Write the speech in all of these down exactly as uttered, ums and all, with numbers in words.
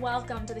Welcome to the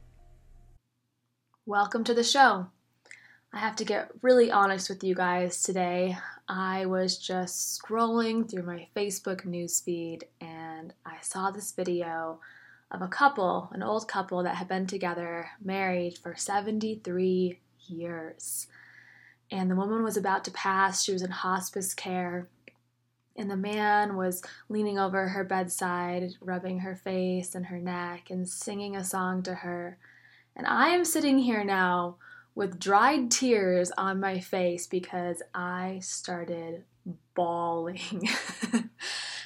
Welcome to the show. I have to get really honest with you guys today. I was just scrolling through my Facebook newsfeed and I saw this video of a couple, an old couple that had been together, married for seventy-three years. And the woman was about to pass. She was in hospice care. And the man was leaning over her bedside, rubbing her face and her neck and singing a song to her. And I am sitting here now with dried tears on my face because I started bawling.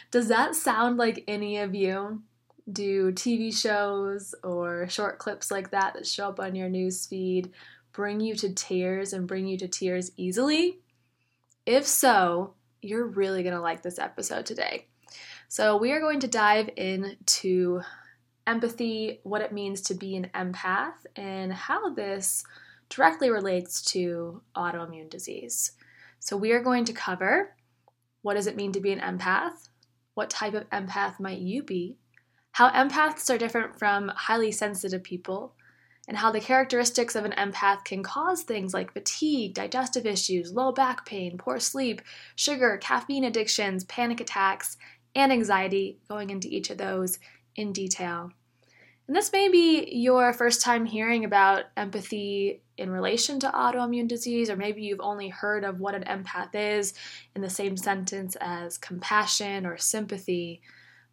Does that sound like any of you? Do T V shows or short clips like that that show up on your newsfeed bring you to tears and bring you to tears easily? If so, you're really going to like this episode today. So we are going to dive into empathy, what it means to be an empath, and how this directly relates to autoimmune disease. So we are going to cover what does it mean to be an empath, what type of empath might you be, how empaths are different from highly sensitive people, and how the characteristics of an empath can cause things like fatigue, digestive issues, low back pain, poor sleep, sugar, caffeine addictions, panic attacks, and anxiety, going into each of those in detail. And this may be your first time hearing about empathy in relation to autoimmune disease, or maybe you've only heard of what an empath is in the same sentence as compassion or sympathy.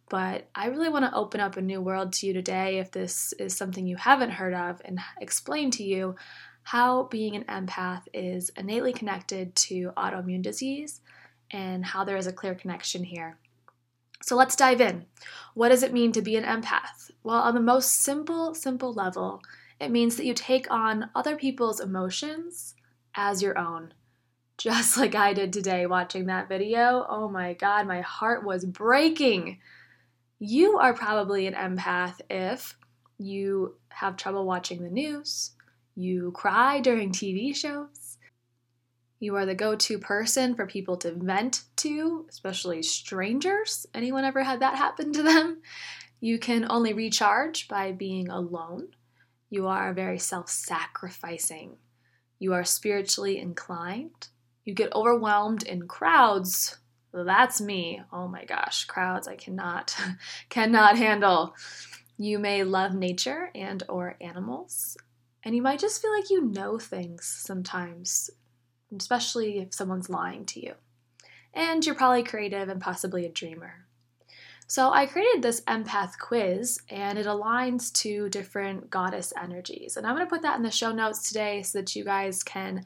But I really want to open up a new world to you today if this is something you haven't heard of, and explain to you how being an empath is innately connected to autoimmune disease and how there is a clear connection here. So let's dive in. What does it mean to be an empath? Well, on the most simple, simple level, it means that you take on other people's emotions as your own. Just like I did today watching that video. Oh my God, my heart was breaking. You are probably an empath if you have trouble watching the news, you cry during T V shows, You are the go-to person for people to vent to, especially strangers. Anyone ever had that happen to them? You can only recharge by being alone. You are very self-sacrificing. You are spiritually inclined. You get overwhelmed in crowds. That's me. Oh my gosh, crowds I cannot, cannot handle. You may love nature and or animals. And you might just feel like you know things sometimes, especially if someone's lying to you. And you're probably creative and possibly a dreamer. So I created this empath quiz, and it aligns to different goddess energies. And I'm going to put that in the show notes today so that you guys can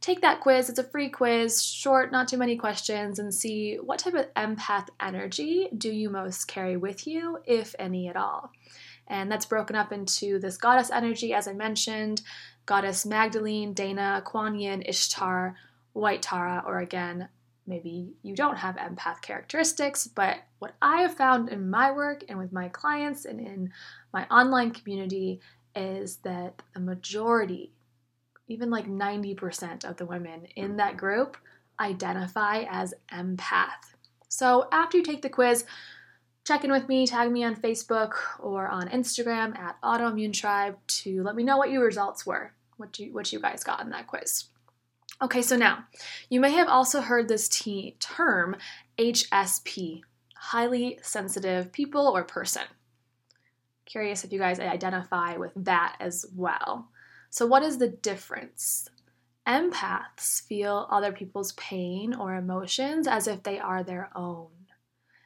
take that quiz. It's a free quiz, short, not too many questions, and see what type of empath energy do you most carry with you, if any at all. And that's broken up into this goddess energy, as I mentioned, Goddess Magdalene, Dana, Kuan Yin, Ishtar, White Tara, or again, maybe you don't have empath characteristics, but what I have found in my work and with my clients and in my online community is that the majority, even like ninety percent of the women in that group identify as empath. So after you take the quiz, check in with me, tag me on Facebook or on Instagram at Autoimmune Tribe to let me know what your results were, what you, what you guys got in that quiz. Okay, so now, you may have also heard this t- term, H S P, highly sensitive people or person. Curious if you guys identify with that as well. So what is the difference? Empaths feel other people's pain or emotions as if they are their own.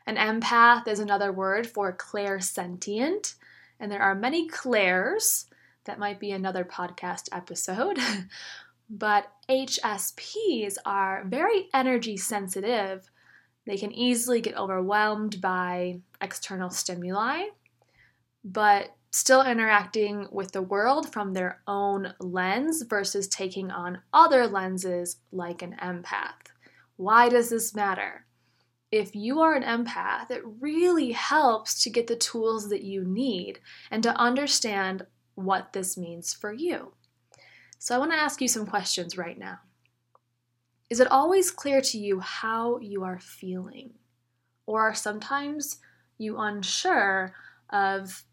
An empath is another word for clairsentient, and there are many clairs. That might be another podcast episode. But H S Ps are very energy sensitive. They can easily get overwhelmed by external stimuli, but still interacting with the world from their own lens versus taking on other lenses like an empath. Why does this matter? If you are an empath, it really helps to get the tools that you need and to understand what this means for you. So I want to ask you some questions right now. Is it always clear to you how you are feeling? Or are sometimes you unsure of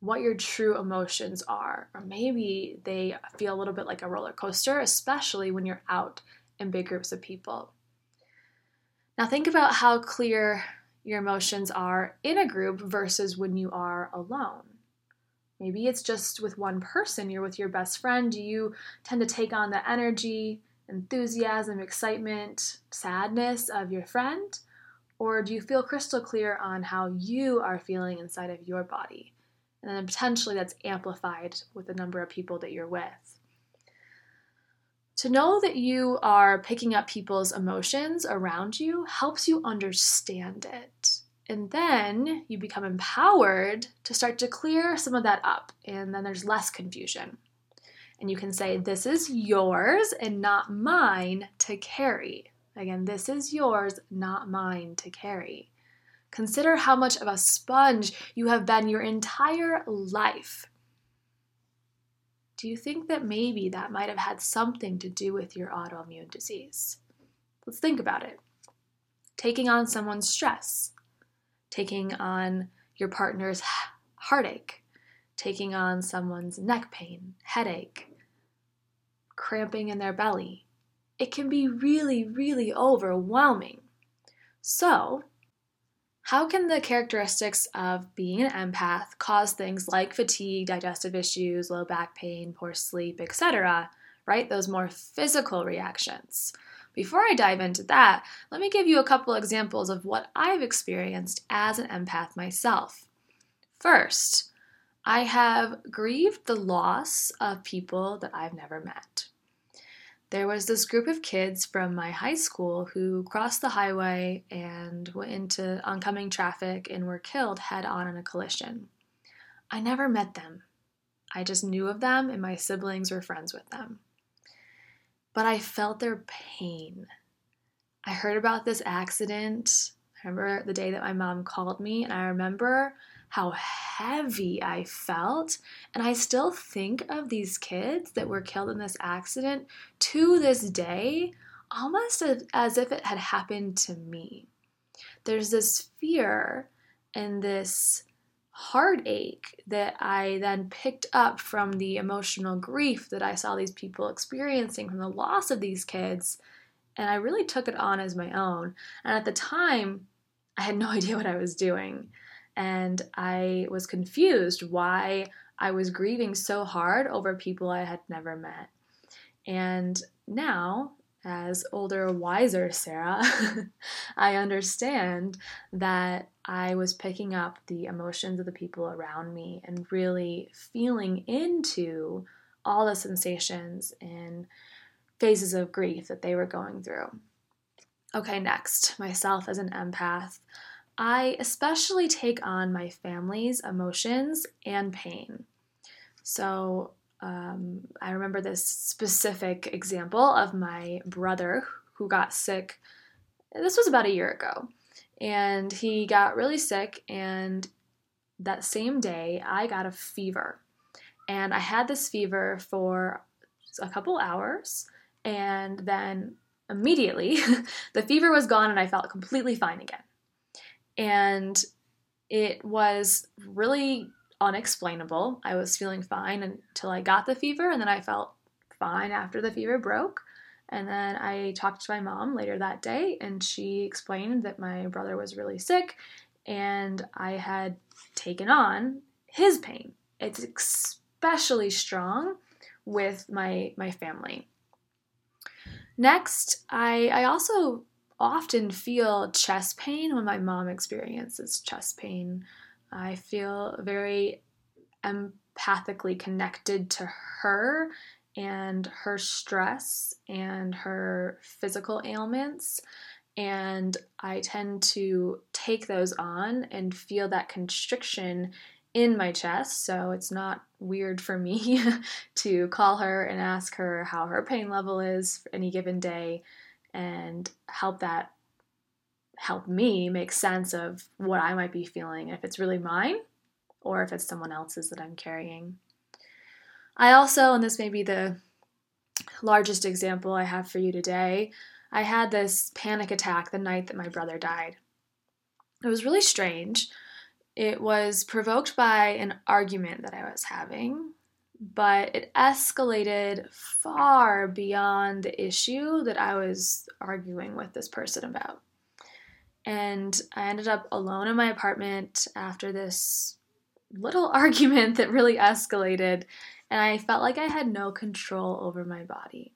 what your true emotions are? Or maybe they feel a little bit like a roller coaster, especially when you're out in big groups of people. Now think about how clear your emotions are in a group versus when you are alone. Maybe it's just with one person. You're with your best friend. You tend to take on the energy, enthusiasm, excitement, sadness of your friend? Or do you feel crystal clear on how you are feeling inside of your body? And then potentially that's amplified with the number of people that you're with. To know that you are picking up people's emotions around you helps you understand it. And then you become empowered to start to clear some of that up, and then there's less confusion. And you can say, this is yours and not mine to carry. Again, this is yours, not mine to carry. Consider how much of a sponge you have been your entire life. Do you think that maybe that might have had something to do with your autoimmune disease? Let's think about it. Taking on someone's stress. Taking on your partner's heartache, taking on someone's neck pain, headache, cramping in their belly. It can be really, really overwhelming. So, how can the characteristics of being an empath cause things like fatigue, digestive issues, low back pain, poor sleep, et cetera, right? Those more physical reactions. Before I dive into that, let me give you a couple examples of what I've experienced as an empath myself. First, I have grieved the loss of people that I've never met. There was this group of kids from my high school who crossed the highway and went into oncoming traffic and were killed head-on in a collision. I never met them. I just knew of them, and my siblings were friends with them. But I felt their pain. I heard about this accident. I remember the day that my mom called me, and I remember how heavy I felt. And I still think of these kids that were killed in this accident to this day almost as if it had happened to me. There's this fear and this heartache that I then picked up from the emotional grief that I saw these people experiencing from the loss of these kids, and I really took it on as my own. And at the time, I had no idea what I was doing, and I was confused why I was grieving so hard over people I had never met. And now, as older, wiser Sarah, I understand that I was picking up the emotions of the people around me and really feeling into all the sensations and phases of grief that they were going through. Okay, next, myself as an empath. I especially take on my family's emotions and pain. So um, I remember this specific example of my brother who got sick. This was about a year ago. And he got really sick, and that same day I got a fever. And I had this fever for a couple hours, and then immediately the fever was gone and I felt completely fine again. And it was really unexplainable. I was feeling fine until I got the fever, and then I felt fine after the fever broke. And then I talked to my mom later that day, and she explained that my brother was really sick and I had taken on his pain. It's especially strong with my my family. Next, I, I also often feel chest pain when my mom experiences chest pain. I feel very empathically connected to her and her stress and her physical ailments, and I tend to take those on and feel that constriction in my chest, so it's not weird for me to call her and ask her how her pain level is for any given day and help that help me make sense of what I might be feeling, if it's really mine or if it's someone else's that I'm carrying. I also, and this may be the largest example I have for you today, I had this panic attack the night that my brother died. It was really strange. It was provoked by an argument that I was having, but it escalated far beyond the issue that I was arguing with this person about. And I ended up alone in my apartment after this little argument that really escalated, and I felt like I had no control over my body.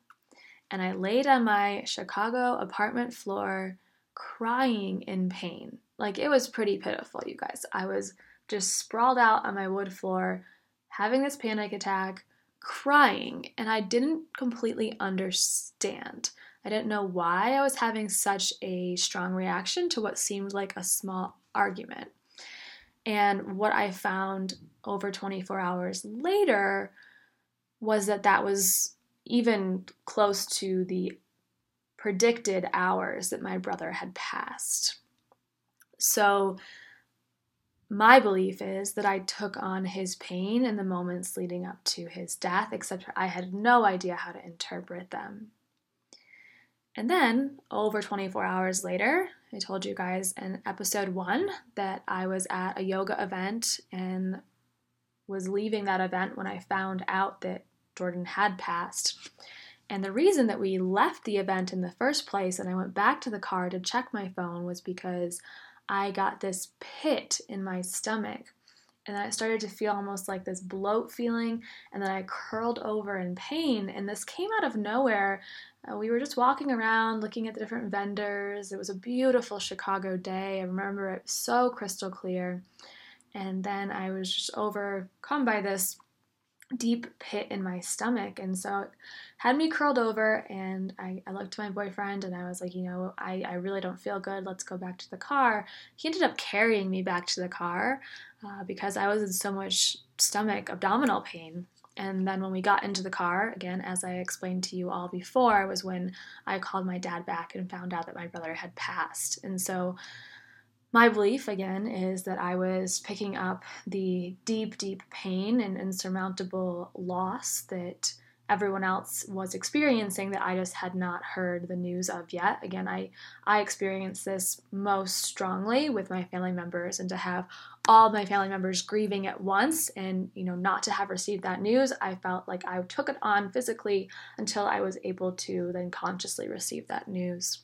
And I laid on my Chicago apartment floor crying in pain. Like, it was pretty pitiful, you guys. I was just sprawled out on my wood floor, having this panic attack, crying, and I didn't completely understand. I didn't know why I was having such a strong reaction to what seemed like a small argument. And what I found over twenty-four hours later was that that was even close to the predicted hours that my brother had passed. So my belief is that I took on his pain in the moments leading up to his death, except I had no idea how to interpret them. And then, over twenty-four hours later, I told you guys in episode one that I was at a yoga event and was leaving that event when I found out that Jordan had passed. And the reason that we left the event in the first place and I went back to the car to check my phone was because I got this pit in my stomach. And I started to feel almost like this bloat feeling, and then I curled over in pain, and this came out of nowhere. Uh, we were just walking around, looking at the different vendors. It was a beautiful Chicago day. I remember it so crystal clear, and then I was just overcome by this deep pit in my stomach, and so it had me curled over, and I, I looked to my boyfriend, and I was like, you know, I, I really don't feel good. Let's go back to the car. He ended up carrying me back to the car uh, because I was in so much stomach abdominal pain. And then when we got into the car, again, as I explained to you all before, was when I called my dad back and found out that my brother had passed. And so my belief, again, is that I was picking up the deep, deep pain and insurmountable loss that everyone else was experiencing that I just had not heard the news of yet. Again, I, I experienced this most strongly with my family members, and to have all my family members grieving at once and, you know, not to have received that news, I felt like I took it on physically until I was able to then consciously receive that news.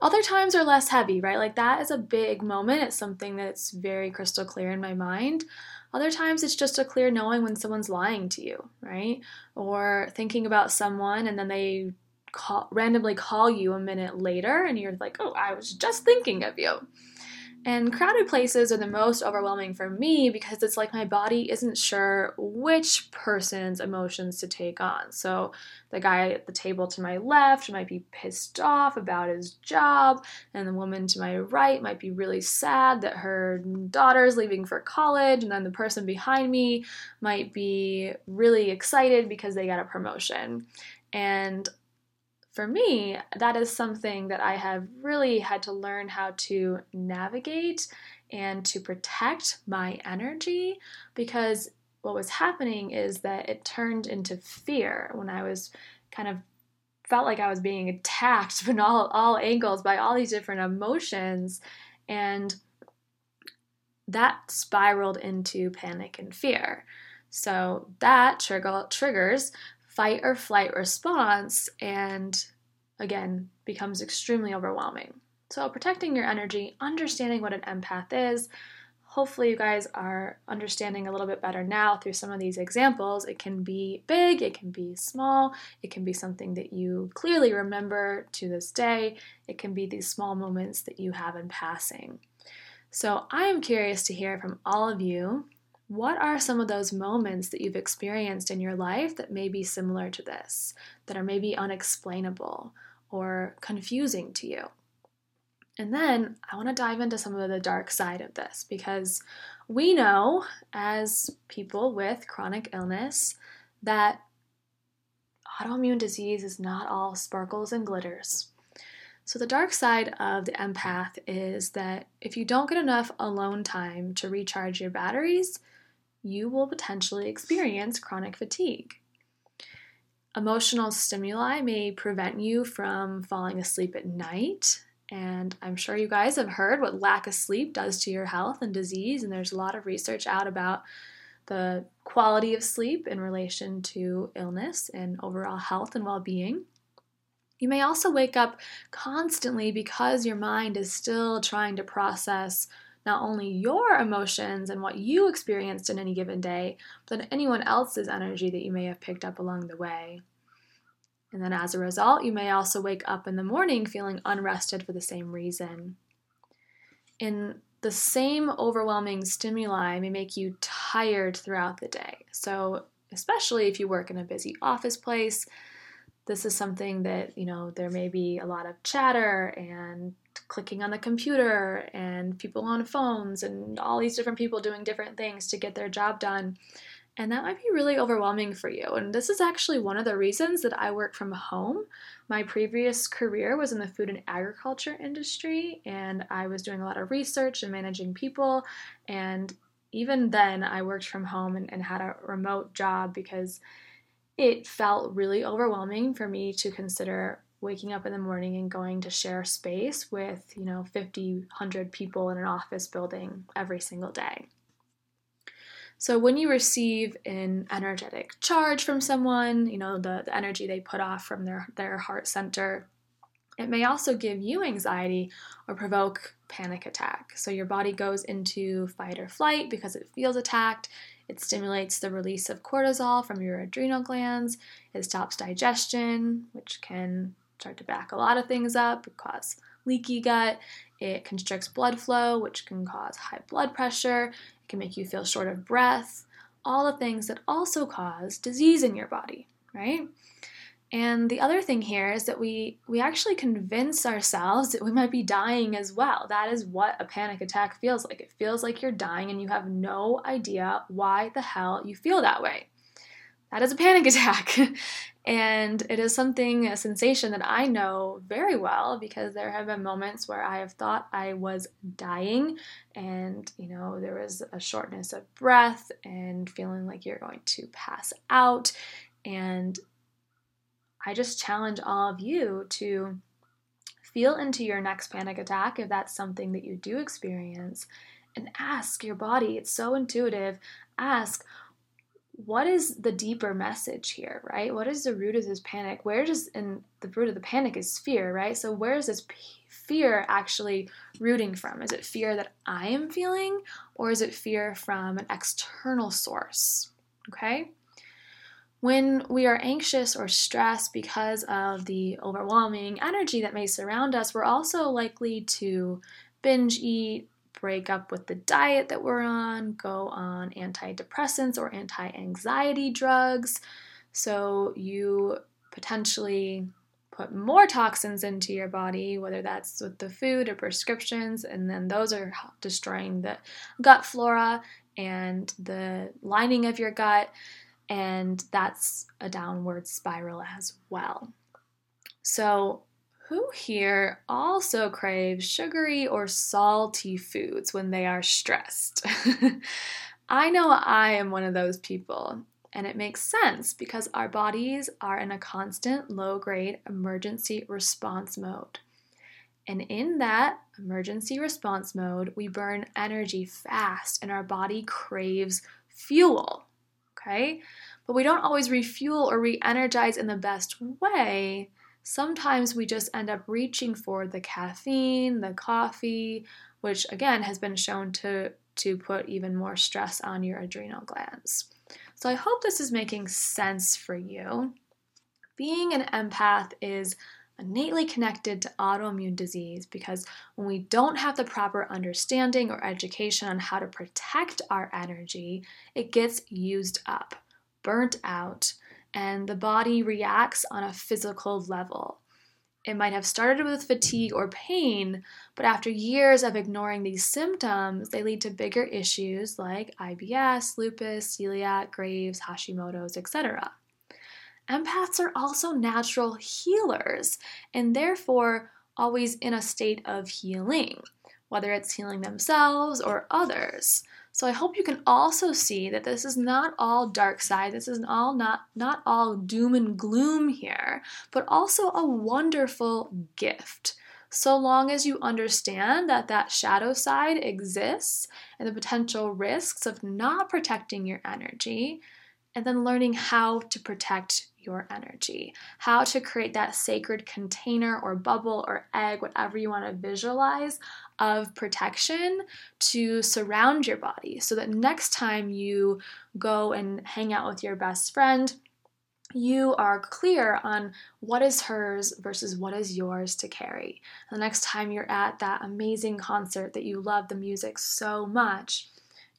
Other times are less heavy, right? Like that is a big moment. It's something that's very crystal clear in my mind. Other times it's just a clear knowing when someone's lying to you, right? Or thinking about someone and then they call, randomly call you a minute later and you're like, oh, I was just thinking of you. And crowded places are the most overwhelming for me because it's like my body isn't sure which person's emotions to take on. So the guy at the table to my left might be pissed off about his job, and the woman to my right might be really sad that her daughter's leaving for college, and then the person behind me might be really excited because they got a promotion. And for me, that is something that I have really had to learn how to navigate and to protect my energy, because what was happening is that it turned into fear when I was kind of felt like I was being attacked from all, all angles by all these different emotions, and that spiraled into panic and fear. So that trigger, triggers fight or flight response, and again, becomes extremely overwhelming. So protecting your energy, understanding what an empath is. Hopefully you guys are understanding a little bit better now through some of these examples. It can be big, it can be small, it can be something that you clearly remember to this day. It can be these small moments that you have in passing. So I am curious to hear from all of you. What are some of those moments that you've experienced in your life that may be similar to this, that are maybe unexplainable or confusing to you? And then I want to dive into some of the dark side of this, because we know as people with chronic illness that autoimmune disease is not all sparkles and glitters. So the dark side of the empath is that if you don't get enough alone time to recharge your batteries, you will potentially experience chronic fatigue. Emotional stimuli may prevent you from falling asleep at night, and I'm sure you guys have heard what lack of sleep does to your health and disease, and there's a lot of research out about the quality of sleep in relation to illness and overall health and well-being. You may also wake up constantly because your mind is still trying to process not only your emotions and what you experienced in any given day, but anyone else's energy that you may have picked up along the way. And then as a result, you may also wake up in the morning feeling unrested for the same reason. In the same overwhelming stimuli may make you tired throughout the day. So especially if you work in a busy office place, this is something that, you know, there may be a lot of chatter and clicking on the computer and people on phones and all these different people doing different things to get their job done. And that might be really overwhelming for you. And this is actually one of the reasons that I work from home. My previous career was in the food and agriculture industry, and I was doing a lot of research and managing people. And even then, I worked from home and, and had a remote job because it felt really overwhelming for me to consider waking up in the morning and going to share space with, you know, fifty, one hundred people in an office building every single day. So when you receive an energetic charge from someone, you know, the, the energy they put off from their, their heart center, it may also give you anxiety or provoke panic attack. So your body goes into fight or flight because it feels attacked. It stimulates the release of cortisol from your adrenal glands. It stops digestion, which can start to back a lot of things up, cause leaky gut. It constricts blood flow, which can cause high blood pressure. It can make you feel short of breath. All the things that also cause disease in your body, right? And the other thing here is that we, we actually convince ourselves that we might be dying as well. That is what a panic attack feels like. It feels like you're dying and you have no idea why the hell you feel that way. That is a panic attack. And it is something, a sensation that I know very well, because there have been moments where I have thought I was dying and, you know, there was a shortness of breath and feeling like you're going to pass out. And I just challenge all of you to feel into your next panic attack, if that's something that you do experience, and ask your body. It's so intuitive. Ask, what is the deeper message here, right? What is the root of this panic? Where does, and the root of the panic is fear, right? So where is this p- fear actually rooting from? Is it fear that I am feeling, or is it fear from an external source, okay? When we are anxious or stressed because of the overwhelming energy that may surround us, we're also likely to binge eat, break up with the diet that we're on, go on antidepressants or anti-anxiety drugs. So you potentially put more toxins into your body, whether that's with the food or prescriptions, and then those are destroying the gut flora and the lining of your gut, and that's a downward spiral as well. So who here also craves sugary or salty foods when they are stressed? I know I am one of those people, and it makes sense because our bodies are in a constant low-grade emergency response mode. And in that emergency response mode, we burn energy fast, and our body craves fuel, okay? But we don't always refuel or re-energize in the best way. Sometimes we just end up reaching for the caffeine, the coffee, which again has been shown to, to put even more stress on your adrenal glands. So I hope this is making sense for you. Being an empath is innately connected to autoimmune disease because when we don't have the proper understanding or education on how to protect our energy, it gets used up, burnt out, and the body reacts on a physical level. It might have started with fatigue or pain, but after years of ignoring these symptoms, they lead to bigger issues like I B S, lupus, celiac, Graves, Hashimoto's, et cetera. Empaths are also natural healers, and therefore always in a state of healing, whether it's healing themselves or others. So I hope you can also see that this is not all dark side, this is all not, not all doom and gloom here, but also a wonderful gift. So long as you understand that that shadow side exists and the potential risks of not protecting your energy, and then learning how to protect your energy, how to create that sacred container or bubble or egg, whatever you want to visualize, of protection to surround your body so that next time you go and hang out with your best friend, you are clear on what is hers versus what is yours to carry. The next time you're at that amazing concert that you love the music so much,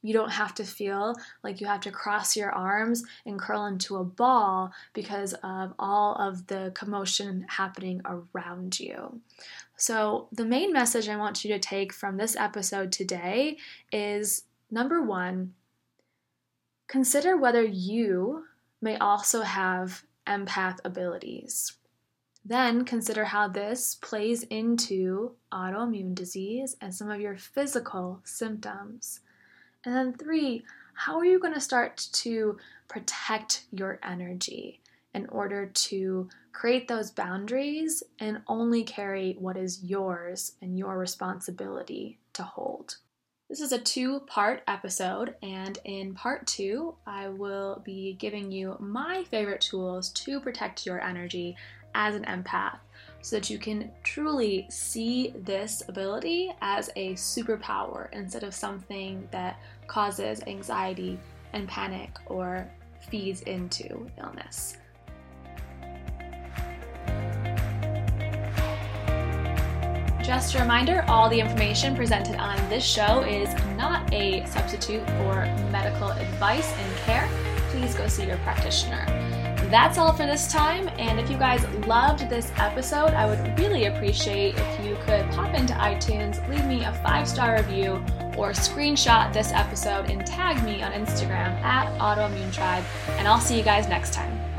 you don't have to feel like you have to cross your arms and curl into a ball because of all of the commotion happening around you. So the main message I want you to take from this episode today is, number one, consider whether you may also have empath abilities. Then consider how this plays into autoimmune disease and some of your physical symptoms. And then three, how are you going to start to protect your energy in order to create those boundaries and only carry what is yours and your responsibility to hold? This is a two-part episode, and in part two, I will be giving you my favorite tools to protect your energy as an empath so that you can truly see this ability as a superpower instead of something that causes anxiety and panic or feeds into illness. Just a reminder, all the information presented on this show is not a substitute for medical advice and care. Please go see your practitioner. That's all for this time, and if you guys loved this episode, I would really appreciate if you could pop into iTunes, leave me a five-star review, or screenshot this episode and tag me on Instagram at Autoimmune Tribe, and I'll see you guys next time.